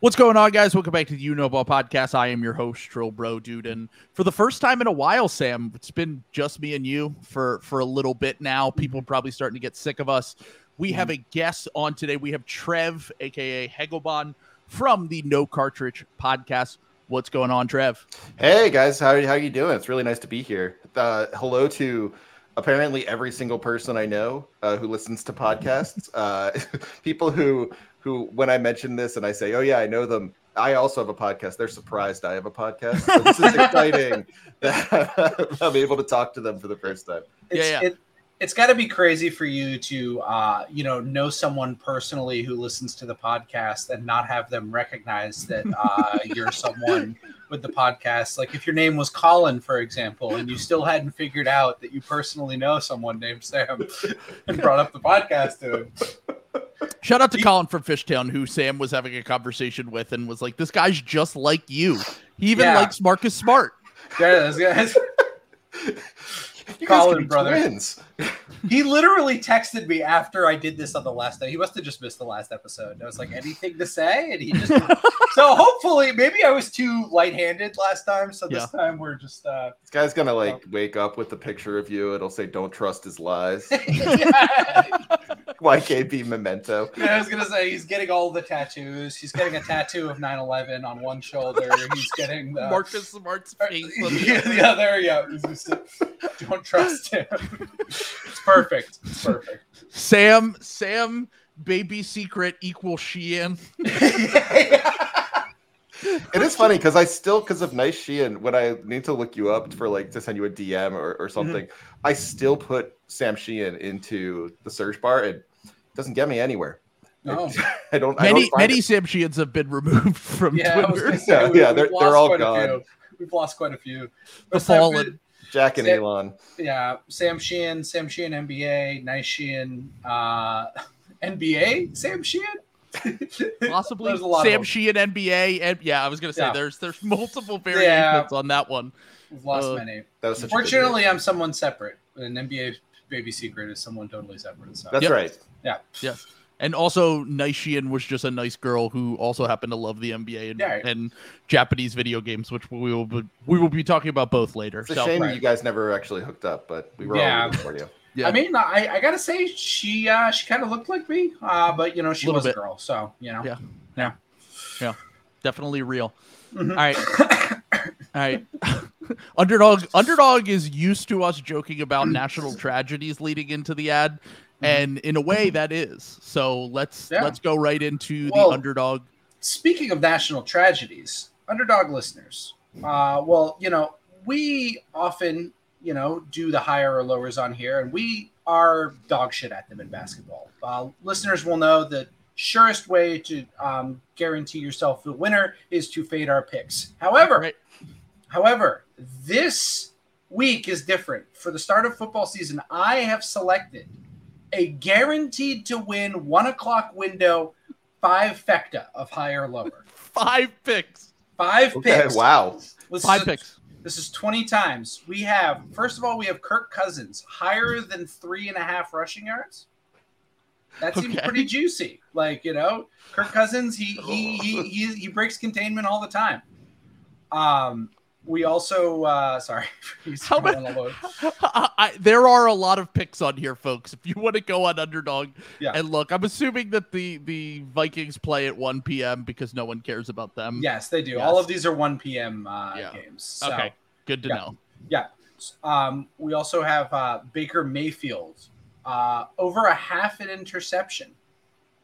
What's going on, guys? Welcome back to the You Know Ball Podcast. I am your host, Trill Bro Dude. And for the first time in a while, Sam, it's been just me and you for a little bit now. People are probably starting to get sick of us. We have a guest on today. We have Trev, a.k.a. Hegelbon, from the No Cartridge Podcast. What's going on, Trev? Hey, guys. How are you doing? It's really nice to be here. Hello to apparently every single person I know who listens to podcasts. People who, when I mention this and I say, oh yeah, I know them, I also have a podcast, they're surprised I have a podcast. So this is exciting that I'm able to talk to them for the first time. It's got to be crazy for you to, know someone personally who listens to the podcast and not have them recognize that you're someone with the podcast. Like if your name was Colin, for example, and you still hadn't figured out that you personally know someone named Sam and brought up the podcast to him. Shout out to Colin from Fishtown, who Sam was having a conversation with and was like, this guy's just like you. He even likes Marcus Smart. There it is, guys. You Colin, brother. He literally texted me after I did this on the last day. He must have just missed the last episode. I was like, anything to say? And he just so hopefully, maybe I was too light-handed last time. So this time we're just this guy's gonna wake up with the picture of you. It'll say, "Don't trust his lies." YKB memento. Yeah, I was gonna say he's getting all the tattoos. He's getting a tattoo of 9/11 on one shoulder. He's getting the Marcus Smart's face on the other. Yeah, don't trust him. It's perfect. It's perfect. Sam, baby secret equals Sheehan. It is funny because I still, because of Nice Sheehan, when I need to look you up for to send you a DM or something, I still put Sam Sheehan into the search bar. It doesn't get me anywhere. No. Many Sam Sheehans have been removed from Twitter. They're all gone. We've lost quite a few. The fallen. Jack and Elon. Yeah. Sam Sheehan, NBA, Nice Sheehan, NBA, Sam Sheehan. Possibly Sam Sheehan, NBA, and I was gonna say there's multiple variations on that one. We've lost many. Fortunately, I'm someone separate. An NBA baby secret is someone totally separate. So. That's right. Yeah. Yes. And also, Nice Sheehan was just a nice girl who also happened to love the NBA and Japanese video games, which we will be talking about both later. It's a shame that you guys never actually hooked up, but we were all rooting for you. Yeah. I mean, I gotta say she kind of looked like me, but she was a girl, so yeah, definitely real. Mm-hmm. All right. Underdog is used to us joking about national tragedies leading into the ad. And in a way, that is. So let's go right into the Underdog. Speaking of national tragedies, Underdog listeners, we often, do the higher or lowers on here, and we are dog shit at them in basketball. Listeners will know that surest way to guarantee yourself the winner is to fade our picks. However, this week is different. For the start of football season, I have selected a guaranteed to win 1 o'clock window, 5 fecta of higher lower. 5 picks. 5 picks. Wow. Picks. This is 20 times. We have, first of all, Kirk Cousins higher than 3.5 rushing yards. That seems pretty juicy. Kirk Cousins, he breaks containment all the time. We also, sorry. There are a lot of picks on here, folks. If you want to go on Underdog and look, I'm assuming that the Vikings play at 1 p.m. because no one cares about them. Yes, they do. Yes. All of these are 1 p.m. games. So, okay, good to know. Yeah. We also have Baker Mayfield, over 0.5 an interception.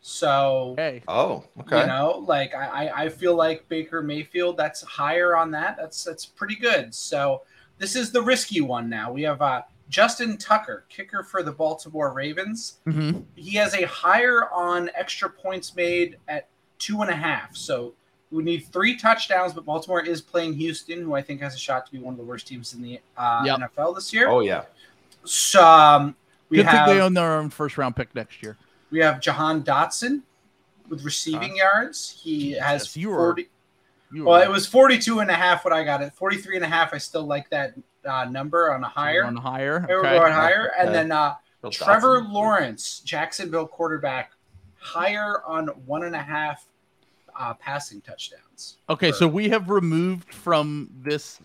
So, I feel like Baker Mayfield, that's higher on that. That's pretty good. So this is the risky one. Now we have Justin Tucker, kicker for the Baltimore Ravens. Mm-hmm. He has a higher on extra points made at 2.5. So we need 3 touchdowns, but Baltimore is playing Houston, who I think has a shot to be one of the worst teams in the NFL this year. Oh yeah. So I think they own their own first round pick next year. We have Jahan Dotson with receiving yards. He has 40. It was 42.5 what I got at 43.5. I still like that number on a higher. On higher. Okay. We're going higher. Okay. And then Trevor Dotson. Lawrence, Jacksonville quarterback, higher on 1.5 passing touchdowns. Okay, so we have removed from this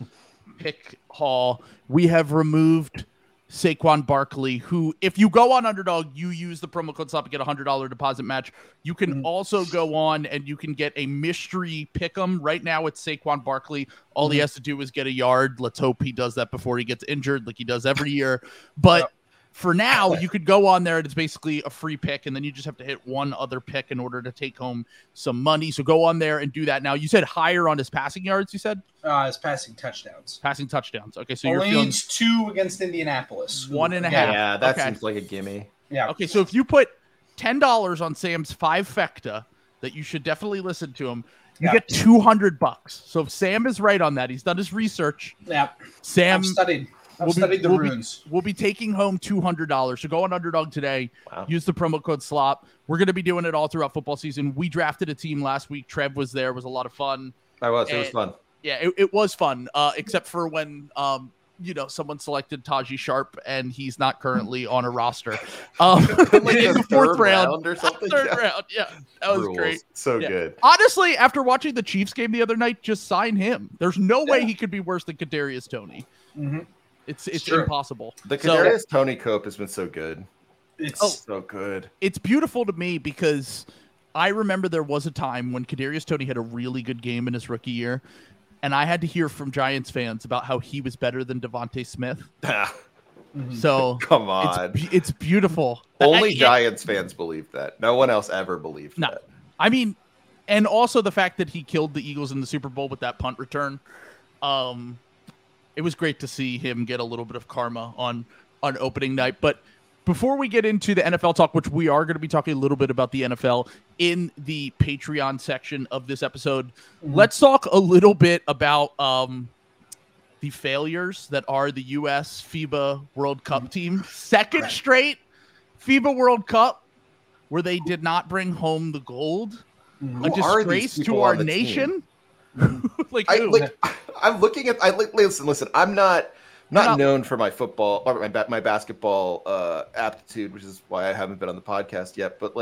pick haul, we have removed Saquon Barkley, who, if you go on Underdog, you use the promo code SLOP to get a $100 deposit match. You can also go on and you can get a mystery pick'em. Right now, it's Saquon Barkley. All he has to do is get a yard. Let's hope he does that before he gets injured, like he does every year. But for now, you could go on there and it's basically a free pick, and then you just have to hit one other pick in order to take home some money. So go on there and do that. Now, you said higher on his passing yards, you said? His passing touchdowns. Passing touchdowns. Okay, so you're feeling... 2 against Indianapolis. 1.5. Yeah, that seems like a gimme. Yeah. Okay, so if you put $10 on Sam's Fivefecta, that you should definitely listen to him, you get $200. So if Sam is right on that, he's done his research. Yeah. Sam... I've studied. I've studied the runes. We'll be taking home $200. So go on Underdog today. Wow. Use the promo code SLOP. We're going to be doing it all throughout football season. We drafted a team last week. Trev was there. It was a lot of fun. It was fun. Yeah, it was fun. Except for when, someone selected Taji Sharp and he's not currently on a roster. Like in the fourth round or something. Third round. Yeah, that was great. So good. Honestly, after watching the Chiefs game the other night, just sign him. There's no way he could be worse than Kadarius Toney. Mm-hmm. It's impossible. The Kadarius Toney cope has been so good. It's so good. It's beautiful to me because I remember there was a time when Kadarius Toney had a really good game in his rookie year, and I had to hear from Giants fans about how he was better than Devontae Smith. So come on, it's beautiful. Only Giants fans believed that. No one else ever believed that. I mean, and also the fact that he killed the Eagles in the Super Bowl with that punt return. It was great to see him get a little bit of karma on opening night. But before we get into the NFL talk, which we are going to be talking a little bit about the NFL in the Patreon section of this episode, let's talk a little bit about the failures that are the U.S. FIBA World Cup team. Second straight FIBA World Cup where they did not bring home the gold. Who a disgrace to our nation. Team? Listen, I'm not known for my football or my basketball aptitude, which is why I haven't been on the podcast yet, but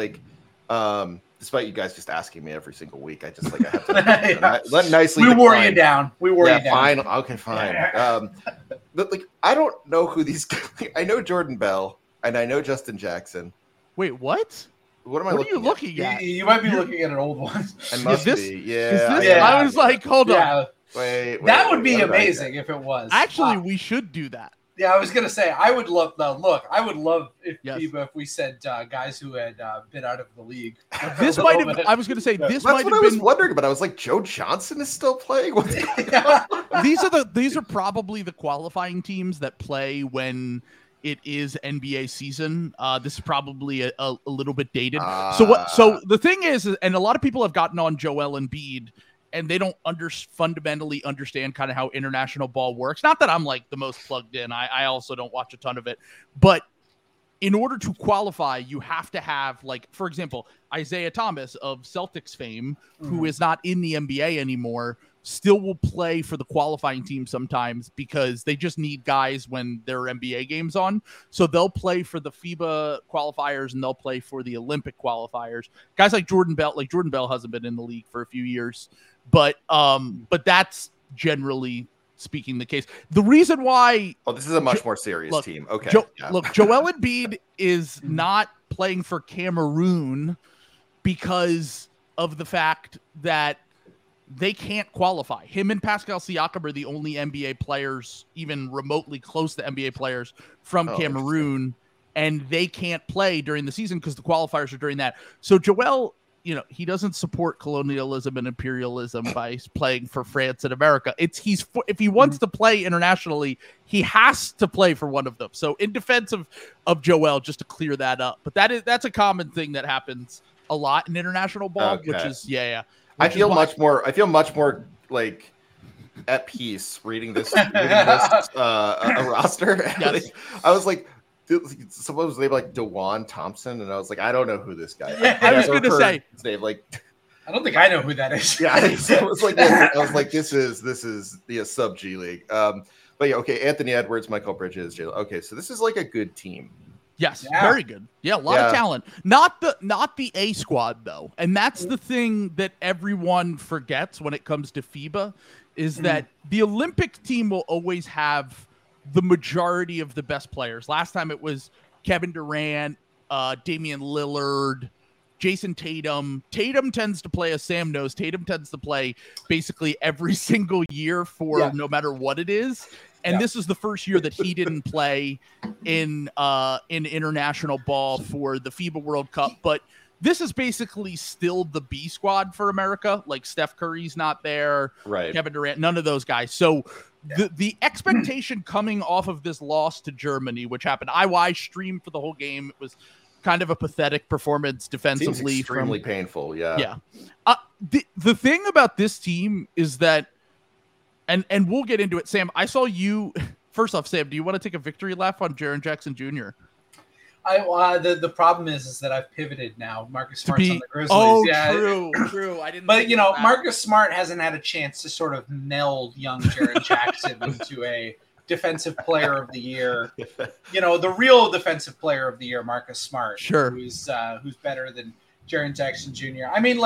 despite you guys just asking me every single week, I just I have to We wore you down. Okay, fine. I don't know who these guys, I know Jordan Bell and I know Justin Jackson. Wait, what? What are you looking at? You might be looking at an old one. I must be. I was like, hold on. Yeah. Wait, that would be amazing if it was. Actually, we should do that. Yeah, I was going to say, I would love if we said guys who had been out of the league. I was wondering about. I was like, Joe Johnson is still playing? What's going on? These are probably the qualifying teams that play when it is NBA season. This is probably a little bit dated. So the thing is, and a lot of people have gotten on Joel Embiid, and they don't fundamentally understand kind of how international ball works. Not that I'm like the most plugged in. I also don't watch a ton of it. But in order to qualify, you have to have, like, for example, Isaiah Thomas of Celtics fame, who is not in the NBA anymore, still will play for the qualifying team sometimes because they just need guys when their NBA game's on. So they'll play for the FIBA qualifiers and they'll play for the Olympic qualifiers. Guys like Jordan Bell hasn't been in the league for a few years, but that's generally speaking the case. The reason why... Oh, this is a much more serious team. Okay. Look, Joel Embiid is not playing for Cameroon because of the fact that they can't qualify. Him and Pascal Siakam are the only NBA players, even remotely close to NBA players, from Cameroon, and they can't play during the season because the qualifiers are during that. So Joel, he doesn't support colonialism and imperialism by playing for France and America. If he wants to play internationally, he has to play for one of them. So in defense of Joel, just to clear that up, but that's a common thing that happens a lot in international ball, which is I feel much more like at peace reading this roster. Yes. I was like, someone was named like DeJuan Thompson, and I was like, I don't know who this guy is. Yeah, I was going to say his name, like, I don't think I know who that is. Yeah, I was like, this is the sub G League. Anthony Edwards, Michael Bridges, Jalen. Okay, so this is like a good team. Yes, yeah. Very good. Yeah, a lot of talent. Not the A squad though, and that's the thing that everyone forgets when it comes to FIBA is that the Olympic team will always have the majority of the best players. Last time it was Kevin Durant, Damian Lillard, Jason Tatum. Tatum tends to play, as Sam knows, Tatum tends to play basically every single year for no matter what it is. And this is the first year that he didn't play in international ball for the FIBA World Cup. But this is basically still the B squad for America. Like Steph Curry's not there, right? Kevin Durant, none of those guys. So the expectation coming off of this loss to Germany, which happened, I streamed for the whole game. It was kind of a pathetic performance defensively. Seems extremely painful, yeah. Yeah. The thing about this team is that, and we'll get into it, Sam. I saw you. First off, Sam, do you want to take a victory lap on Jaron Jackson Jr.? The problem is that I've pivoted now. Marcus Smart's on the Grizzlies. Oh, yeah. True. I didn't. But Marcus Smart hasn't had a chance to sort of meld young Jaron Jackson into a defensive player of the year. The real defensive player of the year, Marcus Smart. Sure. Who's better than Jaron Jackson Jr. I mean,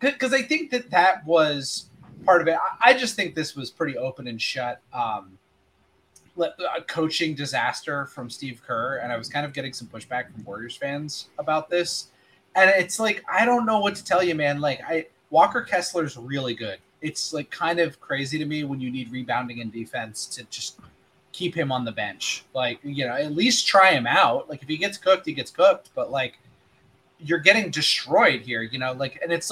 because I think that was part of it. I just think this was pretty open and shut. A coaching disaster from Steve Kerr, and I was kind of getting some pushback from Warriors fans about this. And it's like, I don't know what to tell you, man. Walker Kessler's really good. It's like kind of crazy to me when you need rebounding and defense to just keep him on the bench. At least try him out. If he gets cooked, he gets cooked. But you're getting destroyed here. And it's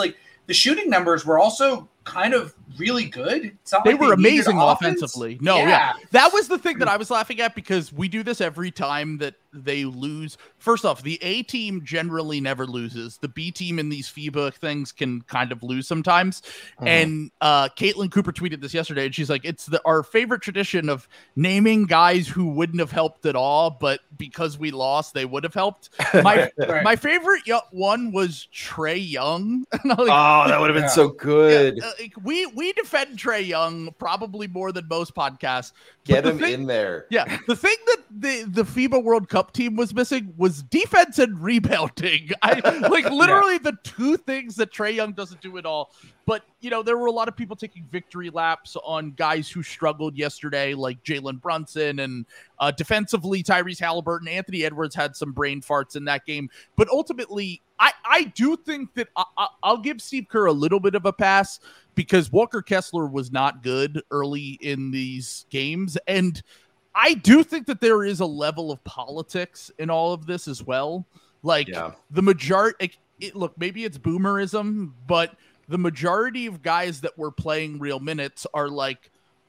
the shooting numbers were also kind of really good. They were amazing offensively. No, yeah. That was the thing that I was laughing at because we do this every time that they lose. First off, the A team generally never loses. The B team in these FIBA things can kind of lose sometimes. Mm-hmm. And Caitlin Cooper tweeted this yesterday, and she's like, it's our favorite tradition of naming guys who wouldn't have helped at all, but because we lost, they would have helped. My favorite one was Trae Young. That would have been so good. Yeah, we defend Trae Young probably more than most podcasts. Get him in there. Yeah. The thing that the FIBA World Cup team was missing was defense and rebounding. Literally the two things that Trae Young doesn't do at all. But, there were a lot of people taking victory laps on guys who struggled yesterday, like Jalen Brunson and defensively Tyrese Halliburton. Anthony Edwards had some brain farts in that game. But ultimately, I do think that I'll give Steve Kerr a little bit of a pass because Walker Kessler was not good early in these games. And I do think that there is a level of politics in all of this as well. The majority, maybe it's boomerism, but the majority of guys that were playing real minutes are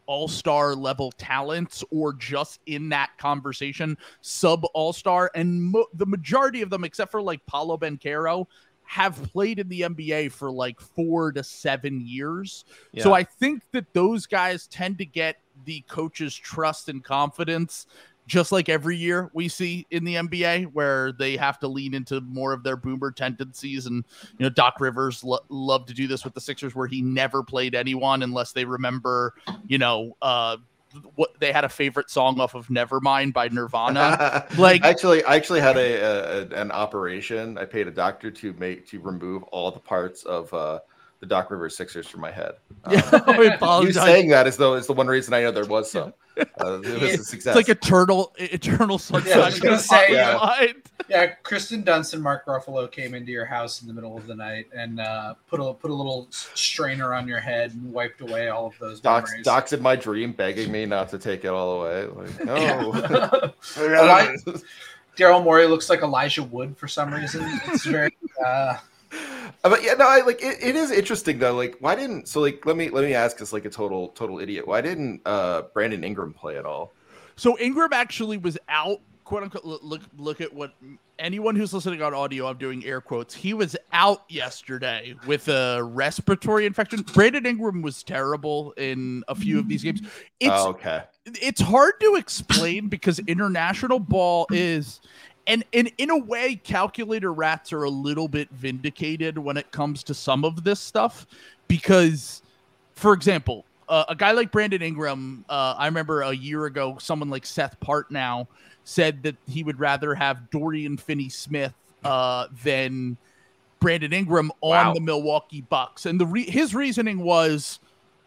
all-star level talents or just in that conversation, sub all-star. And the majority of them, except for Paolo Banchero, have played in the NBA for 4 to 7 years. Yeah. So I think that those guys tend to get the coach's trust and confidence, just like every year we see in the NBA where they have to lean into more of their boomer tendencies. And, Doc Rivers loved to do this with the Sixers where he never played anyone unless they remember, what they had a favorite song off of Nevermind by Nirvana. I actually had an operation. I paid a doctor to remove all the parts of, the Doc Rivers Sixers from my head. You saying that as though it's the one reason I know there was some. It was a success. It's eternal success. Yeah, I was gonna say, Kristen Dunst and Mark Ruffalo came into your house in the middle of the night and put a little strainer on your head and wiped away all of those memories. Doc's in my dream begging me not to take it all away. No. Daryl Morey looks like Elijah Wood for some reason. It's very but it is interesting though. Why didn't let me ask this a total idiot. Why didn't Brandon Ingram play at all? So Ingram actually was out, quote unquote. Look at what anyone who's listening on audio. I'm doing air quotes. He was out yesterday with a respiratory infection. Brandon Ingram was terrible in a few of these games. It's hard to explain because international ball is. And in a way, calculator rats are a little bit vindicated when it comes to some of this stuff because, for example, a guy like Brandon Ingram, I remember a year ago, someone like Seth Partnow said that he would rather have Dorian Finney-Smith than Brandon Ingram on the Milwaukee Bucks. And his reasoning was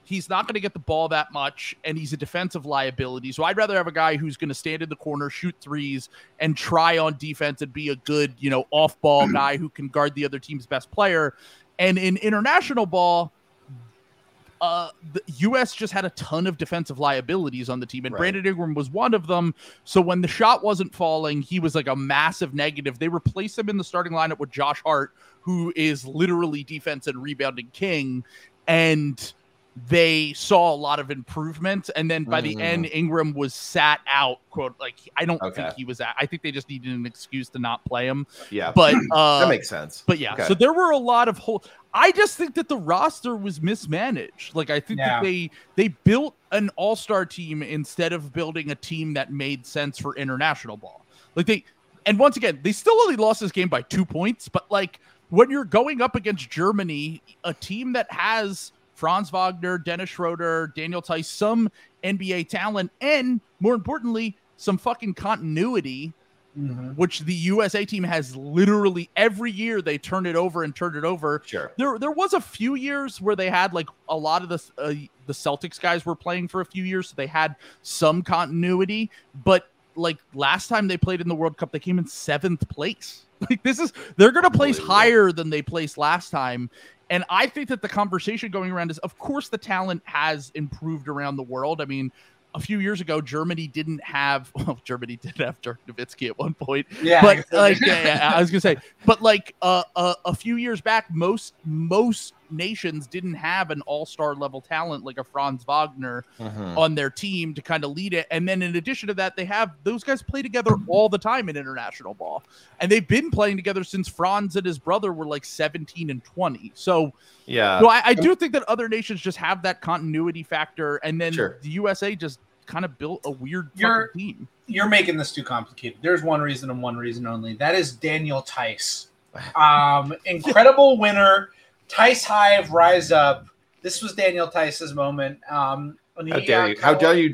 he's not going to get the ball that much, and he's a defensive liability. So I'd rather have a guy who's going to stand in the corner, shoot threes, and try on defense and be a good, you know, off-ball guy who can guard the other team's best player. And in international ball, the U.S. just had a ton of defensive liabilities on the team, and Brandon Ingram was one of them. So when the shot wasn't falling, he was like a massive negative. They replaced him in the starting lineup with Josh Hart, who is literally defense and rebounding king, and they saw a lot of improvements. And then by the end, Ingram was sat out, quote, like, I don't think he was out. I think they just needed an excuse to not play him. Yeah. But that makes sense. But yeah, so there were a lot of holes. I just think that the roster was mismanaged. Like, I think that they built an all-star team instead of building a team that made sense for international ball. Like, and once again, they still only lost this game by 2 points, but like, when you're going up against Germany, a team that has Franz Wagner, Dennis Schroeder, Daniel Theis, some NBA talent, and more importantly, some fucking continuity, which the USA team has literally every year. They turn it over and turn it over. Sure. There was a few years where they had like a lot of the Celtics guys were playing for a few years, so they had some continuity. But like last time they played in the World Cup, they came in 7th place. Like they're going to place higher than they placed last time. And I think that the conversation going around is, of course, the talent has improved around the world. I mean, a few years ago, Germany did have Dirk Nowitzki at one point. Yeah, but like, I was gonna say, but like a few years back, most nations didn't have an all-star level talent like a Franz Wagner on their team to kind of lead it. And then in addition to that, they have those guys play together all the time in international ball, and they've been playing together since Franz and his brother were like 17 and 20. So yeah, so I do think that other nations just have that continuity factor, and then the USA just kind of built a weird fucking team. You're making this too complicated. There's one reason and one reason only. That is Daniel Theis, incredible winner. Theis Hive, rise up. This was Daniel Theis's moment. How dare you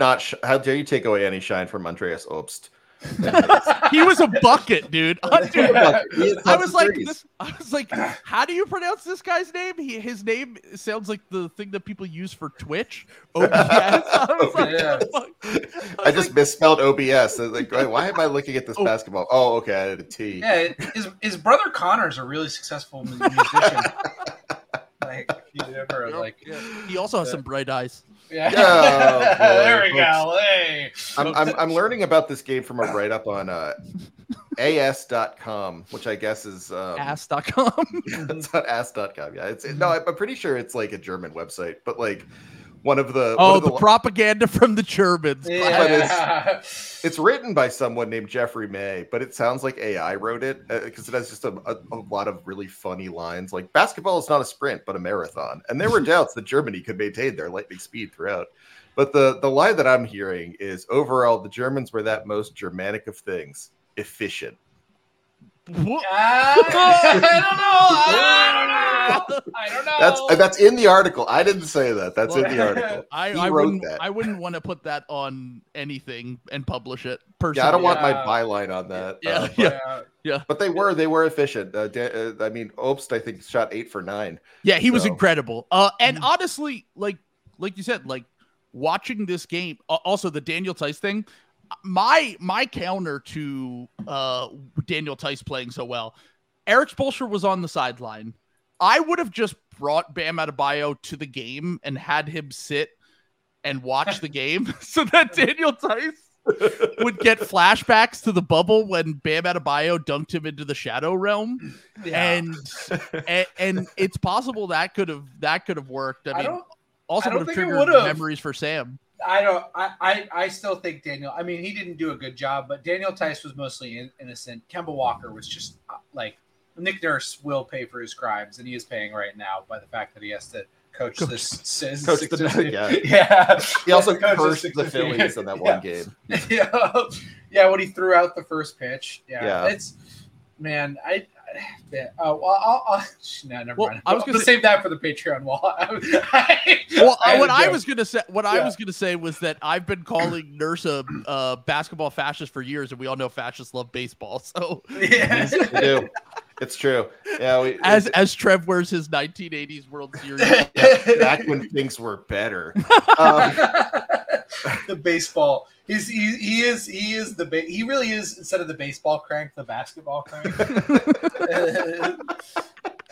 take away any shine from Andreas Obst? He was a bucket, dude. I was like, how do you pronounce this guy's name? His name sounds like the thing that people use for Twitch. OBS. I just misspelled OBS. I was like, why am I looking at this basketball? Oh, okay, I had a T. Yeah, his brother Connor's a really successful musician. He also has some bright eyes. Yeah. Oh, there we go. Hey. I'm learning about this game from a write-up on AS.com, which I guess is ass.com. Yeah, it's not ass.com. Yeah, I'm pretty sure it's like a German website, but like one of the propaganda from the Germans. Yeah. It's written by someone named Jeffrey May, but it sounds like AI wrote it because it has just a lot of really funny lines. Like, basketball is not a sprint, but a marathon. And there were doubts that Germany could maintain their lightning speed throughout. But the line that I'm hearing is, overall, the Germans were that most Germanic of things, efficient. I don't know. That's in the article. I didn't say that. That's in the article. I wouldn't want to put that on anything and publish it personally. Yeah, I don't want my byline on that. Yeah. But they were efficient. Obst, I think, shot 8 for 9. Yeah, he was incredible. And honestly, like you said, like watching this game, also the Daniel Theis thing. My counter to Daniel Theis playing so well, Eric Spoelstra was on the sideline. I would have just brought Bam Adebayo to the game and had him sit and watch the game so that Daniel Theis would get flashbacks to the bubble when Bam Adebayo dunked him into the shadow realm. Yeah. And it's possible that could have worked. I mean, also would have triggered memories for Sam. I still think Daniel. I mean, he didn't do a good job, but Daniel Theis was mostly innocent. Kemba Walker was just like, Nick Nurse will pay for his crimes, and he is paying right now by the fact that he has to coach this. Coach the, yeah. He also cursed the Phillies in that one game. Yeah, when he threw out the first pitch. Yeah, it's man. I Never mind. I was going to save that for the Patreon wall. What I was going to say was that I've been calling Nurse a basketball fascist for years, and we all know fascists love baseball. So yeah. They do. It's true. Yeah, as Trev wears his 1980s World Series, yeah, back when things were better. The baseball. He really is, instead of the baseball crank, the basketball crank.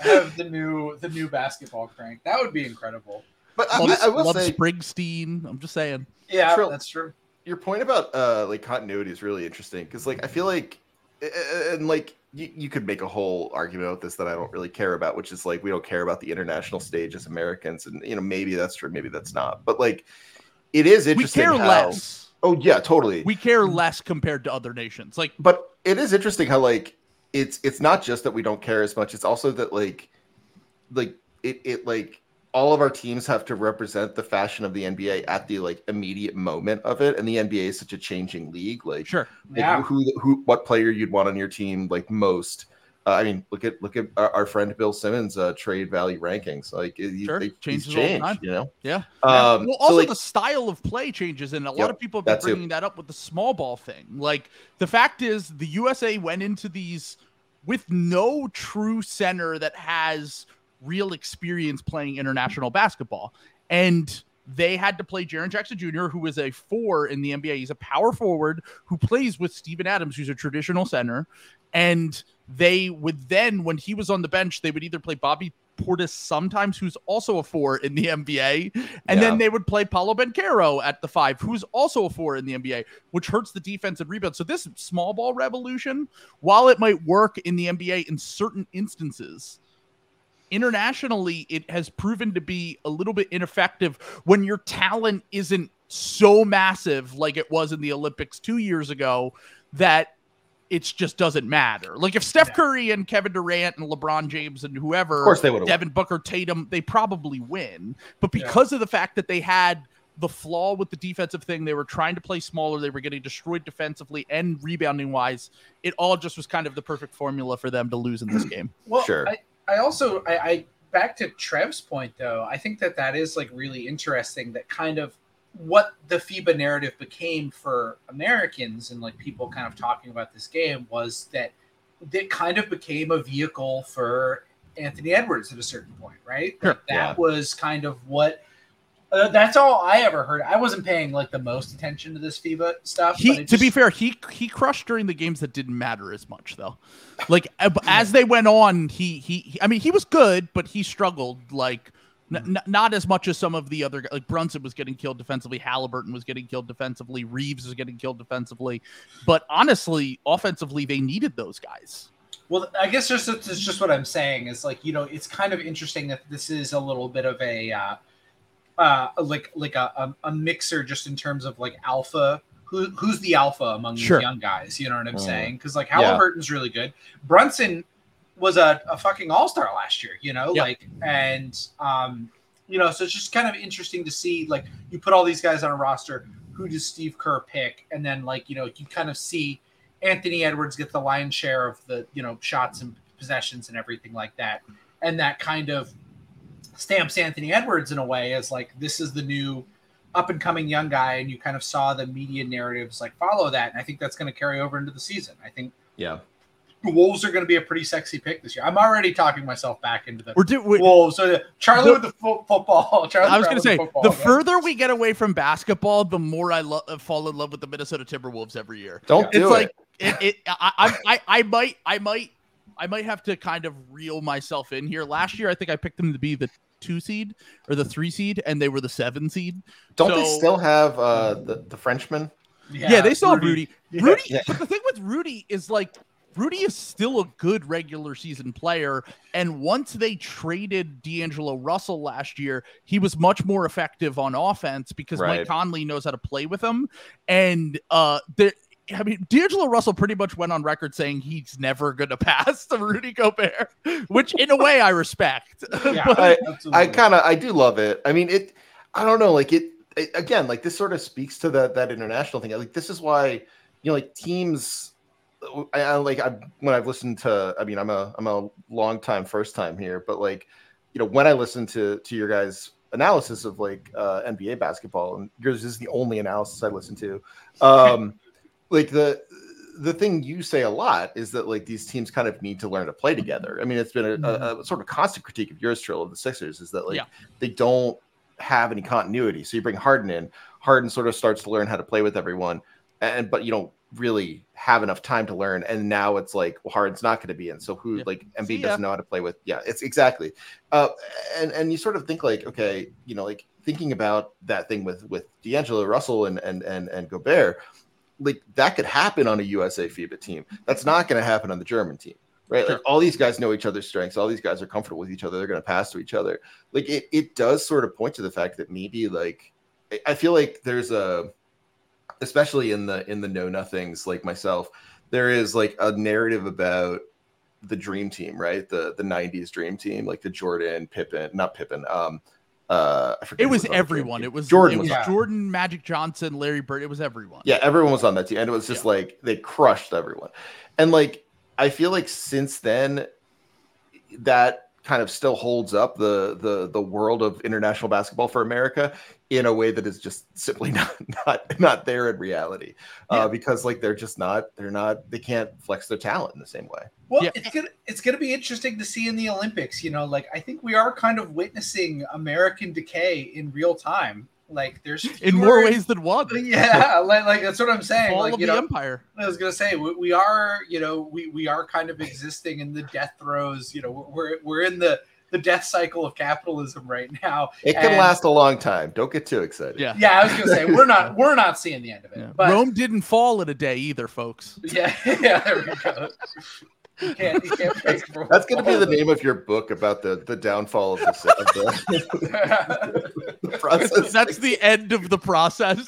Have the new basketball crank. That would be incredible. But I will say, Springsteen. I'm just saying. Yeah, Trill, that's true. Your point about like continuity is really interesting because I feel like, and you could make a whole argument about this that I don't really care about, which is we don't care about the international stage as Americans, and maybe that's true, maybe that's not. But it is interesting. We care less. Oh yeah, totally. We care less compared to other nations. But it is interesting how it's not just that we don't care as much. It's also that all of our teams have to represent the fashion of the NBA at the immediate moment of it, and the NBA is such a changing league. What player you'd want on your team most? Look at our friend Bill Simmons' trade value rankings. He's changed. Yeah. The style of play changes, and a lot of people have been bringing that up with the small ball thing. The fact is, the USA went into these with no true center that has real experience playing international basketball, and they had to play Jaron Jackson Jr., who is a 4 in the NBA. He's a power forward who plays with Steven Adams, who's a traditional center, and they would then, when he was on the bench, they would either play Bobby Portis sometimes, who's also a 4 in the NBA, and then they would play Paolo Banchero at the 5, who's also a 4 in the NBA, which hurts the defense and rebound. So this small ball revolution, while it might work in the NBA in certain instances, internationally, it has proven to be a little bit ineffective when your talent isn't so massive like it was in the Olympics 2 years ago that it just doesn't matter. If Steph Curry and Kevin Durant and LeBron James and whoever, of course they would, Devin Booker, Tatum, they probably win. But because of the fact that they had the flaw with the defensive thing, they were trying to play smaller, they were getting destroyed defensively and rebounding-wise, it all just was kind of the perfect formula for them to lose in this game. Well, sure. I also back to Trev's point though. I think that is really interesting. That kind of what the FIBA narrative became for Americans and people kind of talking about this game was that it kind of became a vehicle for Anthony Edwards at a certain point, right? Sure. That was kind of what. That's all I ever heard. I wasn't paying the most attention to this FIBA stuff. To be fair, he crushed during the games that didn't matter as much though. As they went on, he was good, but he struggled not as much as some of the other. Brunson was getting killed defensively, Halliburton was getting killed defensively, Reeves was getting killed defensively. But honestly, offensively, they needed those guys. Well, I guess that's just what I'm saying is it's kind of interesting that this is a little bit of a. A mixer just in terms of alpha, who's the alpha among these young guys, you know what I'm saying? Because Halliburton's really good. Brunson was a fucking all-star last year, so it's just kind of interesting to see you put all these guys on a roster, who does Steve Kerr pick? And then you kind of see Anthony Edwards get the lion's share of the shots and possessions and everything like that, and that kind of stamps Anthony Edwards in a way as this is the new up and coming young guy, and you kind of saw the media narratives follow that, and I think that's going to carry over into the season. I think the Wolves are going to be a pretty sexy pick this year. I'm already talking myself back into the Wolves. So Charlie with the football. I was going to say the further we get away from basketball, the more I fall in love with the Minnesota Timberwolves every year. I might have to kind of reel myself in here. Last year, I think I picked them to be the 2 seed or the 3 seed, and they were the 7 seed. They still have the Frenchman? Yeah, they still have Rudy. Rudy, but the thing with Rudy is Rudy is still a good regular season player, and once they traded D'Angelo Russell last year, he was much more effective on offense because Mike Conley knows how to play with him, and D'Angelo Russell pretty much went on record saying he's never going to pass to Rudy Gobert, which in a way I respect. Yeah, I do love it. I don't know. It again, this sort of speaks to that international thing. This is why, teams when I've listened to, I mean, I'm a long time first time here, but like, you know, when I listen to your guys' analysis of like NBA basketball, and yours is the only analysis I listen to, like the thing you say a lot is that like these teams kind of need to learn to play together. I mean, it's been a sort of constant critique of yours, Trill, of the Sixers, is that like they don't have any continuity. So you bring Harden in. Harden sort of starts to learn how to play with everyone, but you don't really have enough time to learn. And now it's like, well, Harden's not going to be in. So who like Embiid doesn't know how to play with? Yeah, it's exactly. And you sort of think like, okay, you know, like thinking about that thing with D'Angelo Russell and Gobert, like that could happen on a USA FIBA team. That's not going to happen on the German team, right? Sure. Like all these guys know each other's strengths. All these guys are comfortable with each other. They're going to pass to each other. Like it does sort of point to the fact that maybe like, I feel like there's a, especially in the know nothings like myself, there is like a narrative about the dream team, right? The 90s dream team, like the It was everyone. It was Jordan, Magic Johnson, Larry Bird. It was everyone. Yeah, everyone was on that team. And it was just like they crushed everyone. And like I feel like since then that kind of still holds up the world of international basketball for America in a way that is just simply not there in reality, because like they can't flex their talent in the same way. Well, it's gonna be interesting to see in the Olympics. You know, like I think we are kind of witnessing American decay in real time. Like there's in more ways than one. Yeah, like that's what I'm saying. All like, of you the know, empire. I was gonna say we are, you know, we are kind of existing in the death throes. You know, we're in the death cycle of capitalism right now. It can last a long time. Don't get too excited. Yeah, I was gonna say we're not seeing the end of it. Yeah. But Rome didn't fall in a day either, folks. Yeah, there we go. You can't that's going to be the name of your book about the downfall of the process. That's the end of the process.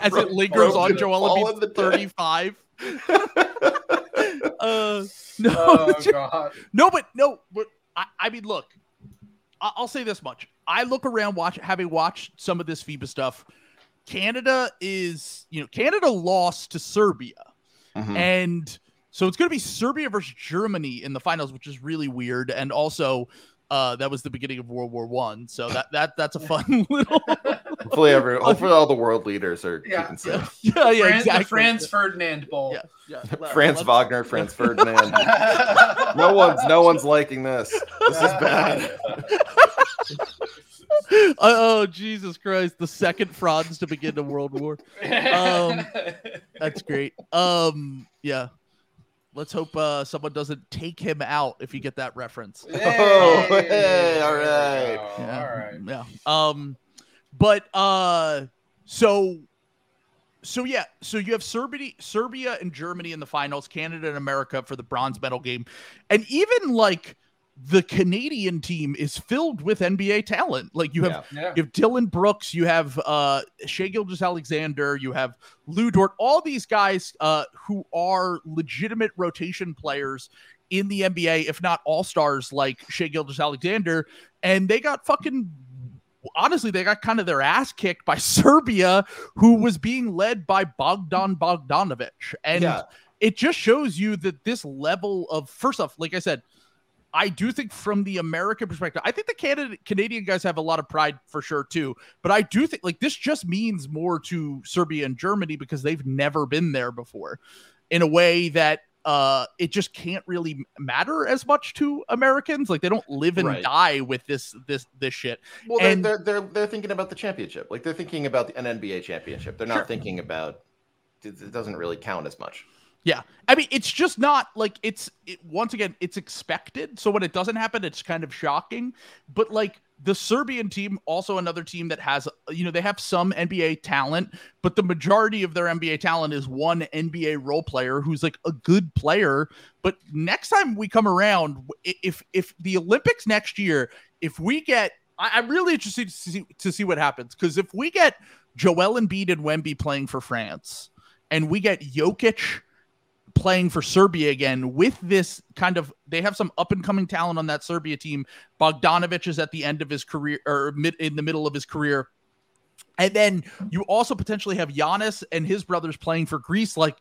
As it lingers on Joel Embiid 35. I mean, look, I'll say this much. I look around, having watched some of this FIBA stuff. Canada lost to Serbia, and so it's going to be Serbia versus Germany in the finals, which is really weird. And also, that was the beginning of World War I. So that's a fun little. Hopefully, all the world leaders are keeping safe. Yeah, exactly. The Franz Ferdinand Bowl. Yeah. Franz Wagner, Franz Ferdinand. No one's liking this. This is bad. Oh, Jesus Christ! The second Franz to begin the World War. That's great. Yeah. Let's hope someone doesn't take him out if you get that reference. Hey, all right. All right. So you have Serbia and Germany in the finals, Canada and America for the bronze medal game. And even like the Canadian team is filled with NBA talent. Like you have Dylan Brooks, you have Shai Gilgeous-Alexander, you have Lou Dort, all these guys who are legitimate rotation players in the NBA, if not all-stars like Shai Gilgeous-Alexander, and they got kind of their ass kicked by Serbia, who was being led by Bogdan Bogdanovic. And it just shows you that this level of, first off, like I said, I do think from the American perspective, I think the Canadian guys have a lot of pride for sure too, but I do think like this just means more to Serbia and Germany because they've never been there before in a way that it just can't really matter as much to Americans. Like they don't live and die with this shit. Well, and they're thinking about the championship. Like they're thinking about an NBA championship. They're not thinking about, it doesn't really count as much. Yeah. I mean, it's just not like once again, it's expected. So when it doesn't happen, it's kind of shocking. But like the Serbian team, also another team that has, you know, they have some NBA talent, but the majority of their NBA talent is one NBA role player who's like a good player. But next time we come around, if the Olympics next year, if we get, I'm really interested to see what happens. Because if we get Joel Embiid and Wemby playing for France and we get Jokic playing for Serbia again with this kind of, they have some up and coming talent on that Serbia team. Bogdanovic is at the end of his career or in the middle of his career. And then you also potentially have Giannis and his brothers playing for Greece. Like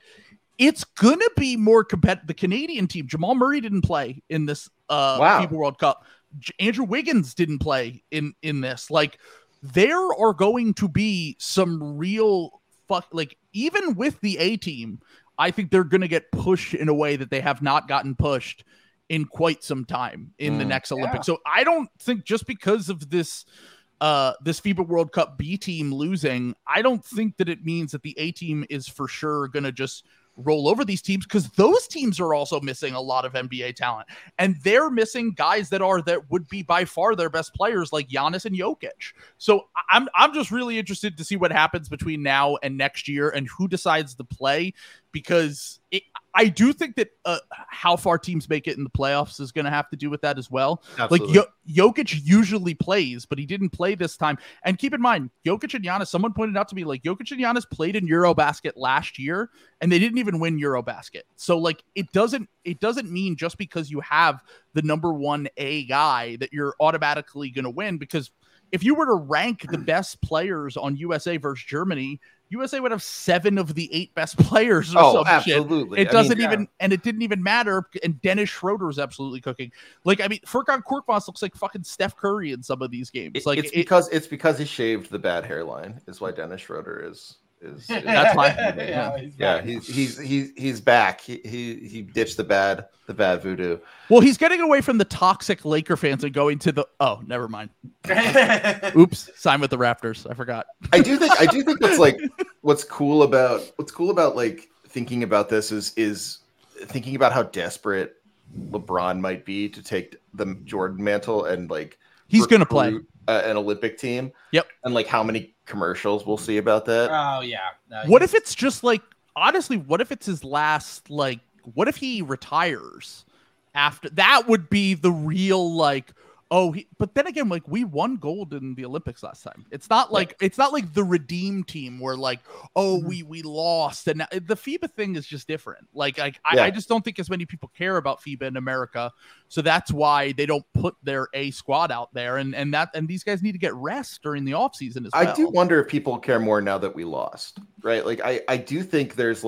it's going to be more competitive. The Canadian team, Jamal Murray didn't play in this FIBA World Cup. Andrew Wiggins didn't play in this. Like, there are going to be some real even with the A team, I think they're going to get pushed in a way that they have not gotten pushed in quite some time in the next Olympics. So I don't think just because of this this FIBA World Cup B team losing, I don't think that it means that the A team is for sure going to just roll over these teams, because those teams are also missing a lot of NBA talent, and they're missing guys that would be by far their best players, like Giannis and Jokic. So I'm just really interested to see what happens between now and next year and who decides to play, because I do think that how far teams make it in the playoffs is going to have to do with that as well. Absolutely. Like Jokic usually plays, but he didn't play this time. And keep in mind, Jokic and Giannis, someone pointed out to me, like, Jokic and Giannis played in Eurobasket last year and they didn't even win Eurobasket. So like, it doesn't mean just because you have the number one A guy that you're automatically going to win, because if you were to rank the best players on USA versus Germany, USA would have 7 of the 8 best players. Absolutely. And it didn't even matter. And Dennis Schroeder is absolutely cooking. Like, I mean, Furkan Korkmaz looks like fucking Steph Curry in some of these games. Like, it's because he shaved the bad hairline is why Dennis Schroeder is that's my opinion. He's back. He ditched the bad voodoo. Well, he's getting away from the toxic Laker fans and going to the never mind. Oops, sign with the Raptors. I forgot. I do think what's cool about like thinking about this is thinking about how desperate LeBron might be to take the Jordan mantle and like he's going to play an Olympic team. Yep. And like how many commercials we'll see about that. Oh yeah. No, what if it's just like, honestly, what if it's his last, like, what if he retires after that? Would be the real like, but then again, like, we won gold in the Olympics last time. It's not like the redeem team where like, we lost. And now, the FIBA thing is just different. Like, I just don't think as many people care about FIBA in America. So that's why they don't put their A squad out there. And these guys need to get rest during the off season as well. I do wonder if people care more now that we lost, right? Like, I do think there's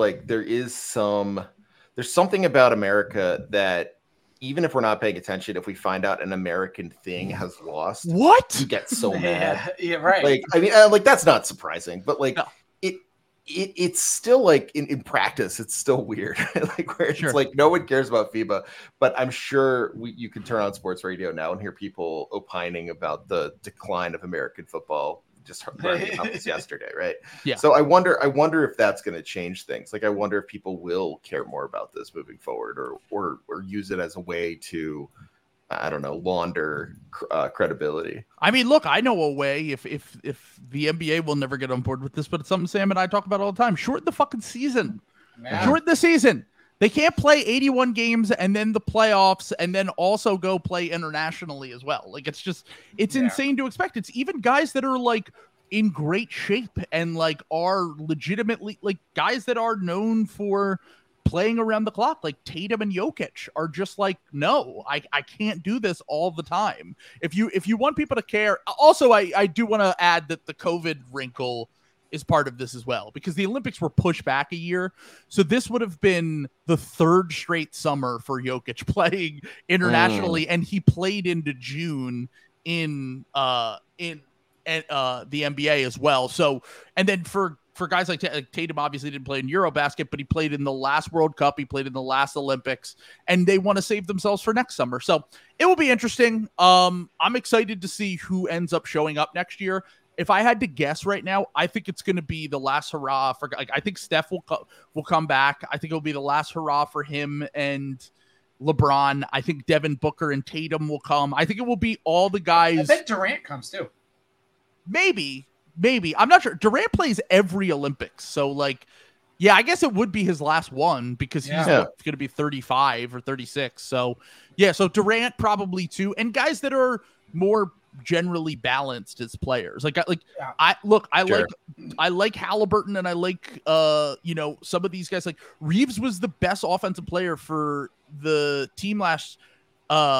something about America that, even if we're not paying attention, if we find out an American thing has lost, you get so mad. Yeah, right. Like, I mean, like, that's not surprising, but like, no. It's still like in practice, it's still weird. Like, where it's like no one cares about FIBA, but I'm sure you can turn on sports radio now and hear people opining about the decline of American football. Just heard about this yesterday, right? Yeah. So I wonder if that's going to change things. Like, I wonder if people will care more about this moving forward, or use it as a way to, I don't know, launder credibility. I mean, look, I know a way. If the NBA will never get on board with this, but it's something Sam and I talk about all the time. Shorten the fucking season. Yeah. Shorten the season. They can't play 81 games and then the playoffs and then also go play internationally as well. Like, it's insane to expect. It's even guys that are like in great shape and like are legitimately like guys that are known for playing around the clock, like Tatum and Jokic, are just like, no, I can't do this all the time. If you want people to care. Also, I do want to add that the COVID wrinkle is part of this as well, because the Olympics were pushed back a year. So this would have been the third straight summer for Jokic playing internationally. And he played into June in the NBA as well. So, and then for guys like Tatum, obviously didn't play in Eurobasket, but he played in the last World Cup. He played in the last Olympics, and they want to save themselves for next summer. So it will be interesting. I'm excited to see who ends up showing up next year. If I had to guess right now, I think it's going to be the last hurrah for. Like, I think Steph will come back. I think it'll be the last hurrah for him and LeBron. I think Devin Booker and Tatum will come. I think it will be all the guys. I bet Durant comes too. Maybe I'm not sure. Durant plays every Olympics, so like, yeah, I guess it would be his last one because he's going to be 35 or 36. So yeah, so Durant probably too, and guys that are more generally balanced as players. I like Halliburton, and I like some of these guys. Like, Reeves was the best offensive player for the team last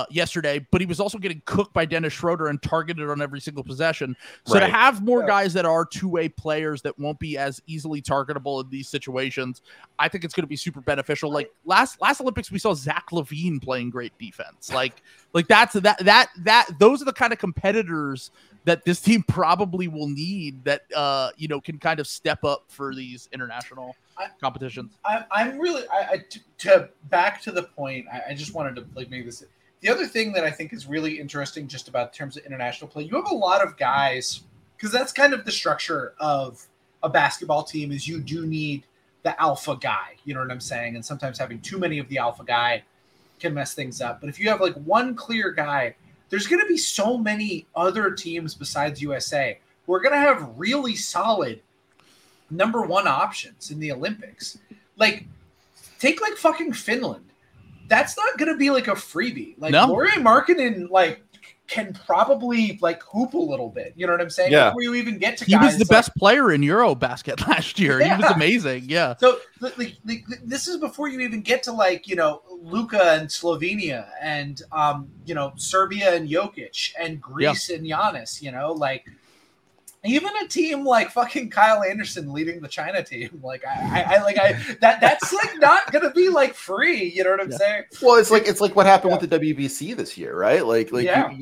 yesterday, but he was also getting cooked by Dennis Schroeder and targeted on every single possession. So to have more guys that are two-way players that won't be as easily targetable in these situations, I think it's going to be super beneficial. Like last Olympics, we saw Zach LaVine playing great defense. Like that's those are the kind of competitors that this team probably will need that, can kind of step up for these international competitions. I just wanted to make this. The other thing that I think is really interesting just about terms of international play, you have a lot of guys, because that's kind of the structure of a basketball team is you do need the alpha guy. You know what I'm saying? And sometimes having too many of the alpha guy can mess things up. But if you have like one clear guy, there's going to be so many other teams besides USA. We're going to have really solid number one options in the Olympics. Like, take like fucking Finland. That's not going to be like a freebie. Like, no. Lauri Markkanen, like, can probably like hoop a little bit. You know what I'm saying? Yeah. Before you even get to guys. He was the best player in Eurobasket last year. Yeah. He was amazing. Yeah. So like, this is before you even get to like, you know, Luka and Slovenia and, Serbia and Jokic and Greece and Giannis, you know, like even a team like fucking Kyle Anderson leading the China team. Like that's like not going to be like free. You know what I'm saying? Well, it's like what happened with the WBC this year, right?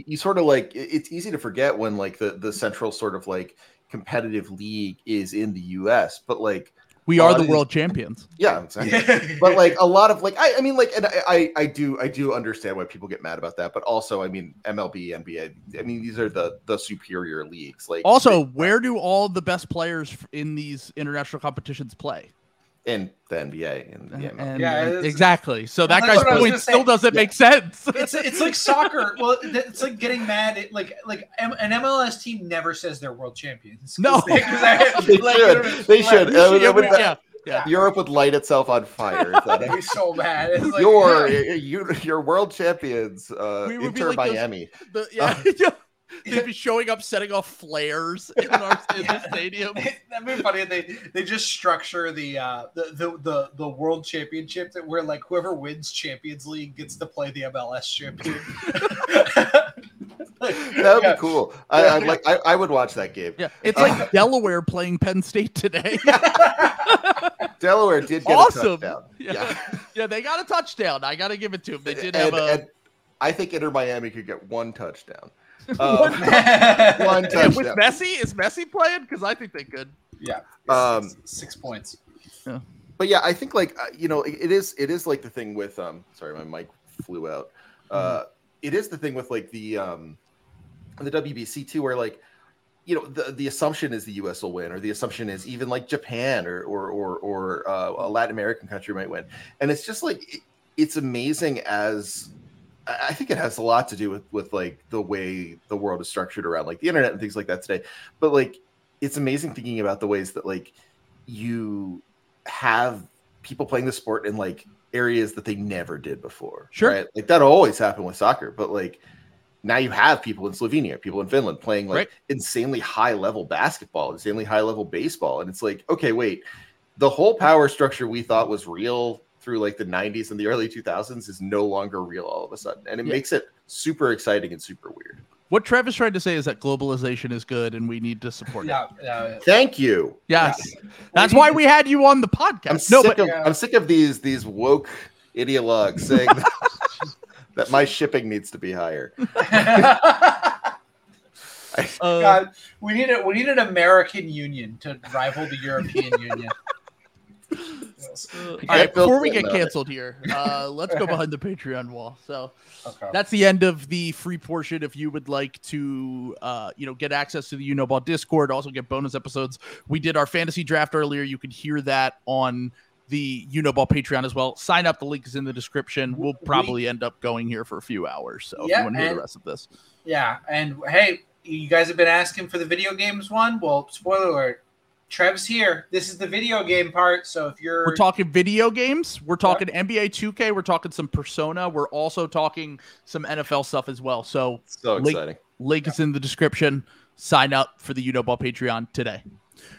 You sort of like, it's easy to forget when like the central sort of like competitive league is in the US, but like, we are the world champions. Yeah, exactly. But like a lot of like, I do understand why people get mad about that. But also, I mean, MLB, NBA, I mean, these are the superior leagues. Like, also, where do all the best players in these international competitions play? In the NBA and the MLB. Exactly. So that guy's point still doesn't make sense. It's like soccer. Well, it's like getting mad at like an MLS team never says they're world champions. No, they should. Europe would light itself on fire. I'd be so mad. It's like, you're world champions. Inter like Miami. They'd be showing up, setting off flares in the stadium. That'd be funny. They just structure the world championship that where like whoever wins Champions League gets to play the MLS champion. That would be cool. I would watch that game. Yeah, it's like Delaware playing Penn State today. Delaware did get a touchdown. Yeah, they got a touchdown. I got to give it to them. They did and I think Inter Miami could get one touchdown. One touchdown. With Messi, is Messi playing? Because I think they could. Yeah, 6 points. Yeah. But yeah, I think like it is like the thing with sorry, my mic flew out. It is the thing with like the WBC too, where like the assumption is the U.S. will win, or the assumption is even like Japan or a Latin American country might win, and it's just like it's amazing as. I think it has a lot to do with like the way the world is structured around like the internet and things like that today. But like, it's amazing thinking about the ways that like you have people playing the sport in like areas that they never did before. Sure. Right? Like that always happened with soccer, but like now you have people in Slovenia, people in Finland playing like insanely high level basketball, insanely high level baseball. And it's like, okay, wait, the whole power structure we thought was real through like the 90s and the early 2000s is no longer real all of a sudden. And it makes it super exciting and super weird. What Travis tried to say is that globalization is good and we need to support it. Yeah. Thank you. Yes. Yeah. That's why we had you on the podcast. I'm sick of these woke ideologues saying that my shipping needs to be higher. God, we need an American Union to rival the European Union. All right, before we get canceled here, let's go behind the Patreon wall. So that's the end of the free portion. If you would like to, get access to the You Know Ball Discord, also get bonus episodes. We did our fantasy draft earlier. You could hear that on the You Know Ball Patreon as well. Sign up. The link is in the description. We'll probably end up going here for a few hours. So if you want to hear the rest of this. Yeah. And hey, you guys have been asking for the video games one. Well, spoiler alert. Trev's here. This is the video game part. So if we're talking video games, we're talking NBA 2K, we're talking some Persona, we're also talking some NFL stuff as well. So exciting. Link is in the description. Sign up for the You Know Ball Patreon today.